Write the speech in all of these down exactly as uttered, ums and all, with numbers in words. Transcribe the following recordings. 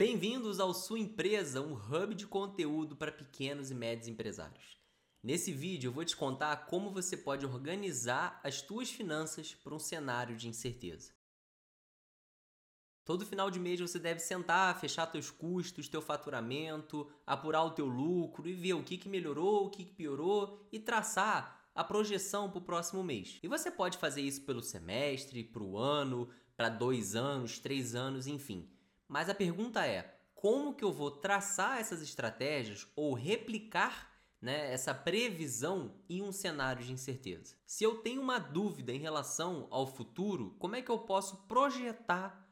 Bem-vindos ao Sua Empresa, um hub de conteúdo para pequenos e médios empresários. Nesse vídeo eu vou te contar como você pode organizar as suas finanças para um cenário de incerteza. Todo final de mês você deve sentar, fechar teus custos, teu faturamento, apurar o teu lucro e ver o que, que melhorou, o que, que piorou e traçar a projeção para o próximo mês. E você pode fazer isso pelo semestre, para o ano, para dois anos, três anos, enfim. Mas a pergunta é, como que eu vou traçar essas estratégias ou replicar, né, essa previsão em um cenário de incerteza? Se eu tenho uma dúvida em relação ao futuro, como é que eu posso projetar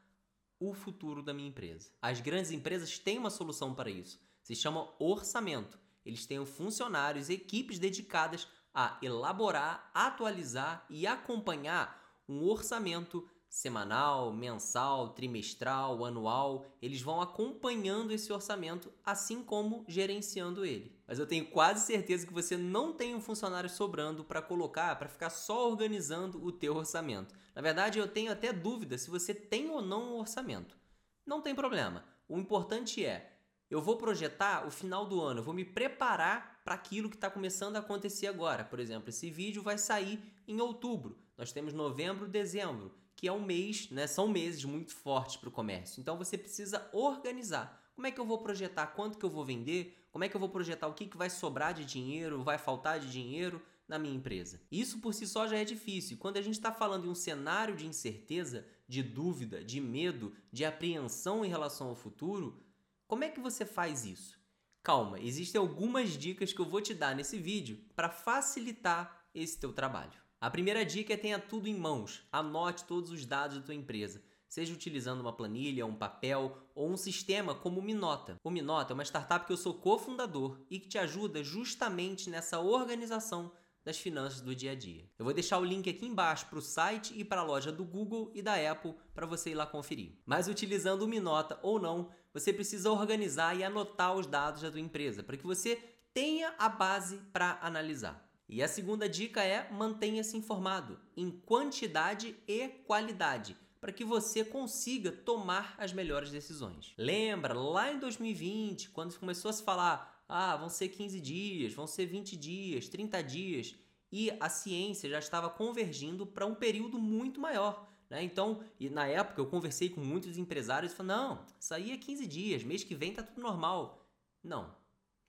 o futuro da minha empresa? As grandes empresas têm uma solução para isso. Se chama orçamento. Eles têm funcionários e equipes dedicadas a elaborar, atualizar e acompanhar um orçamento semanal, mensal, trimestral, anual. Eles vão acompanhando esse orçamento, assim como gerenciando ele. Mas eu tenho quase certeza que você não tem um funcionário sobrando para colocar, para ficar só organizando o teu orçamento. Na verdade, eu tenho até dúvida se você tem ou não um orçamento. Não tem problema. O importante é, eu vou projetar o final do ano, eu vou me preparar para aquilo que está começando a acontecer agora. Por exemplo, esse vídeo vai sair em outubro. Nós temos novembro, dezembro, que é um mês, né? São meses muito fortes para o comércio. Então você precisa organizar. Como é que eu vou projetar quanto que eu vou vender? Como é que eu vou projetar o que, que vai sobrar de dinheiro, vai faltar de dinheiro na minha empresa? Isso por si só já é difícil. Quando a gente está falando em um cenário de incerteza, de dúvida, de medo, de apreensão em relação ao futuro, como é que você faz isso? Calma, existem algumas dicas que eu vou te dar nesse vídeo para facilitar esse teu trabalho. A primeira dica é tenha tudo em mãos, anote todos os dados da tua empresa, seja utilizando uma planilha, um papel ou um sistema como o Minota. O Minota é uma startup que eu sou cofundador e que te ajuda justamente nessa organização das finanças do dia a dia. Eu vou deixar o link aqui embaixo para o site e para a loja do Google e da Apple para você ir lá conferir. Mas utilizando o Minota ou não, você precisa organizar e anotar os dados da tua empresa para que você tenha a base para analisar. E a segunda dica é mantenha-se informado em quantidade e qualidade para que você consiga tomar as melhores decisões. Lembra, lá em dois mil e vinte, quando começou a se falar ah, vão ser quinze dias, vão ser vinte dias, trinta dias, e a ciência já estava convergindo para um período muito maior, né? Então, e na época eu conversei com muitos empresários e falei, não, isso aí é quinze dias, mês que vem tá tudo normal. Não.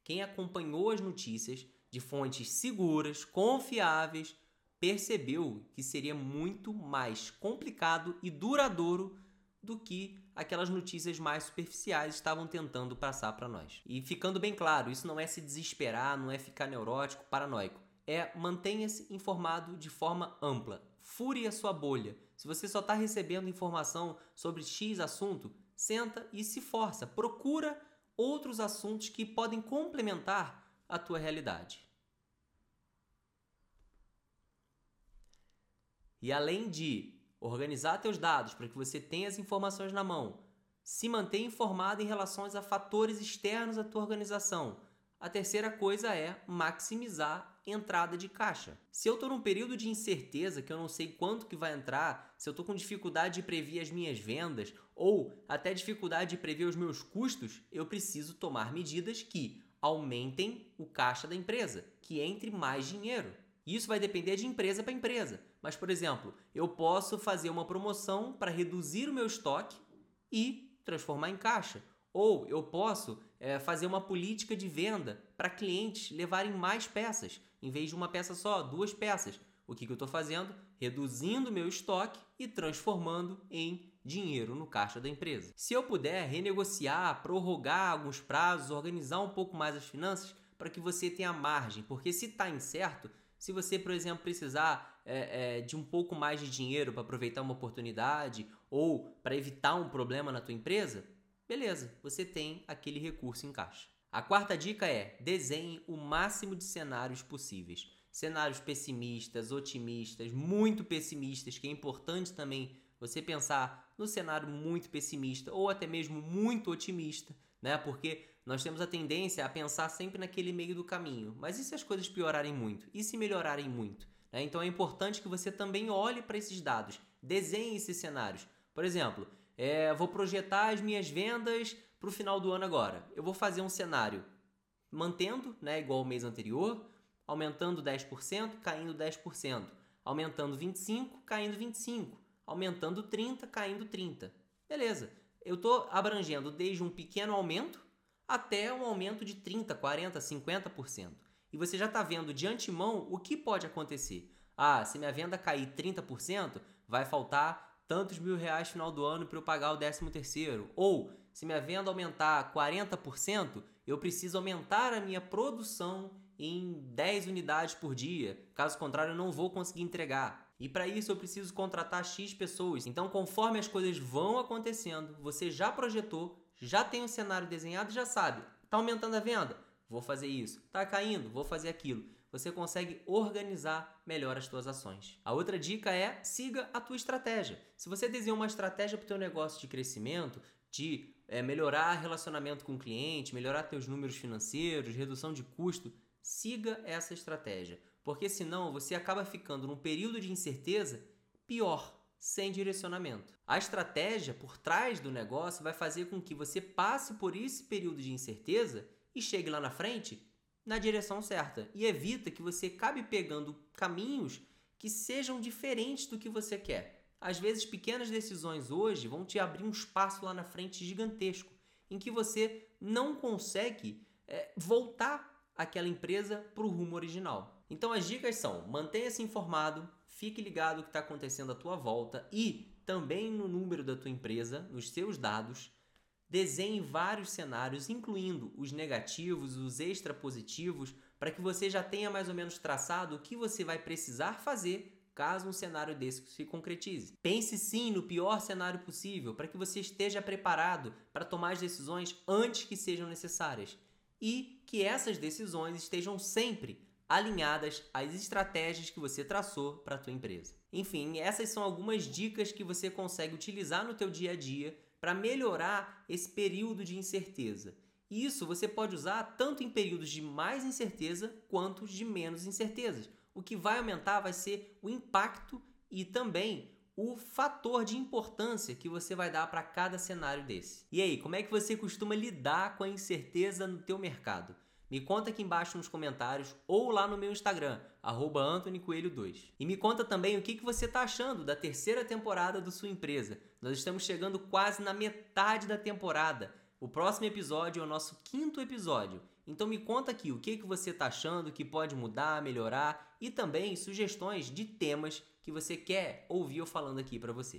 Quem acompanhou as notícias de fontes seguras, confiáveis, percebeu que seria muito mais complicado e duradouro do que aquelas notícias mais superficiais estavam tentando passar para nós. E ficando bem claro, isso não é se desesperar, não é ficar neurótico, paranoico. É mantenha-se informado de forma ampla. Fure a sua bolha. Se você só está recebendo informação sobre X assunto, senta e se força. Procura outros assuntos que podem complementar a tua realidade. E além de organizar teus dados para que você tenha as informações na mão, se manter informado em relação a fatores externos à tua organização, a terceira coisa é maximizar a entrada de caixa. Se eu estou num período de incerteza, que eu não sei quanto que vai entrar, se eu estou com dificuldade de prever as minhas vendas ou até dificuldade de prever os meus custos, eu preciso tomar medidas que aumentem o caixa da empresa, que entre mais dinheiro. Isso vai depender de empresa para empresa. Mas, por exemplo, eu posso fazer uma promoção para reduzir o meu estoque e transformar em caixa. Ou eu posso é, fazer uma política de venda para clientes levarem mais peças, em vez de uma peça só, duas peças. O que, que eu estou fazendo? Reduzindo o meu estoque e transformando em dinheiro no caixa da empresa. Se eu puder renegociar, prorrogar alguns prazos, organizar um pouco mais as finanças para que você tenha margem, porque se está incerto, se você, por exemplo, precisar é, é, de um pouco mais de dinheiro para aproveitar uma oportunidade ou para evitar um problema na tua empresa, beleza, você tem aquele recurso em caixa. A quarta dica é desenhe o máximo de cenários possíveis. Cenários pessimistas, otimistas, muito pessimistas, que é importante também você pensar no cenário muito pessimista ou até mesmo muito otimista, né? Porque nós temos a tendência a pensar sempre naquele meio do caminho. Mas e se as coisas piorarem muito? E se melhorarem muito? Né? Então é importante que você também olhe para esses dados, desenhe esses cenários. Por exemplo, é, vou projetar as minhas vendas para o final do ano agora. Eu vou fazer um cenário mantendo, né, igual ao mês anterior, aumentando dez por cento, caindo dez por cento, aumentando vinte e cinco por cento, caindo vinte e cinco por cento, aumentando trinta por cento, caindo trinta por cento. Beleza, eu estou abrangendo desde um pequeno aumento até um aumento de trinta por cento, quarenta por cento, cinquenta por cento. E você já está vendo de antemão o que pode acontecer. Ah, se minha venda cair trinta por cento, vai faltar tantos mil reais no final do ano para eu pagar o décimo terceiro. Ou, se minha venda aumentar quarenta por cento, eu preciso aumentar a minha produção em dez unidades por dia. Caso contrário, eu não vou conseguir entregar. E para isso, eu preciso contratar X pessoas. Então, conforme as coisas vão acontecendo, você já projetou, já tem um cenário desenhado, já sabe. Está aumentando a venda? Vou fazer isso. Está caindo? Vou fazer aquilo. Você consegue organizar melhor as suas ações. A outra dica é siga a tua estratégia. Se você desenhar uma estratégia para o teu negócio de crescimento, de é, melhorar relacionamento com o cliente, melhorar teus números financeiros, redução de custo, siga essa estratégia. Porque senão você acaba ficando num período de incerteza pior, sem direcionamento. A estratégia por trás do negócio vai fazer com que você passe por esse período de incerteza e chegue lá na frente na direção certa e evita que você acabe pegando caminhos que sejam diferentes do que você quer. Às vezes, pequenas decisões hoje vão te abrir um espaço lá na frente gigantesco em que você não consegue é, voltar aquela empresa para o rumo original. Então, as dicas são: mantenha-se informado, fique ligado no que está acontecendo à tua volta e também no número da tua empresa, nos seus dados. Desenhe vários cenários, incluindo os negativos, os extrapositivos, para que você já tenha mais ou menos traçado o que você vai precisar fazer caso um cenário desse se concretize. Pense sim no pior cenário possível, para que você esteja preparado para tomar as decisões antes que sejam necessárias e que essas decisões estejam sempre alinhadas às estratégias que você traçou para a tua empresa. Enfim, essas são algumas dicas que você consegue utilizar no teu dia a dia para melhorar esse período de incerteza. E isso você pode usar tanto em períodos de mais incerteza quanto de menos incertezas. O que vai aumentar vai ser o impacto e também o fator de importância que você vai dar para cada cenário desse. E aí, como é que você costuma lidar com a incerteza no teu mercado? Me conta aqui embaixo nos comentários ou lá no meu Instagram, arroba antoni coelho dois. E me conta também o que você está achando da terceira temporada do Sua Empresa. Nós estamos chegando quase na metade da temporada. O próximo episódio é o nosso quinto episódio. Então me conta aqui o que você está achando que pode mudar, melhorar e também sugestões de temas que você quer ouvir eu falando aqui para você.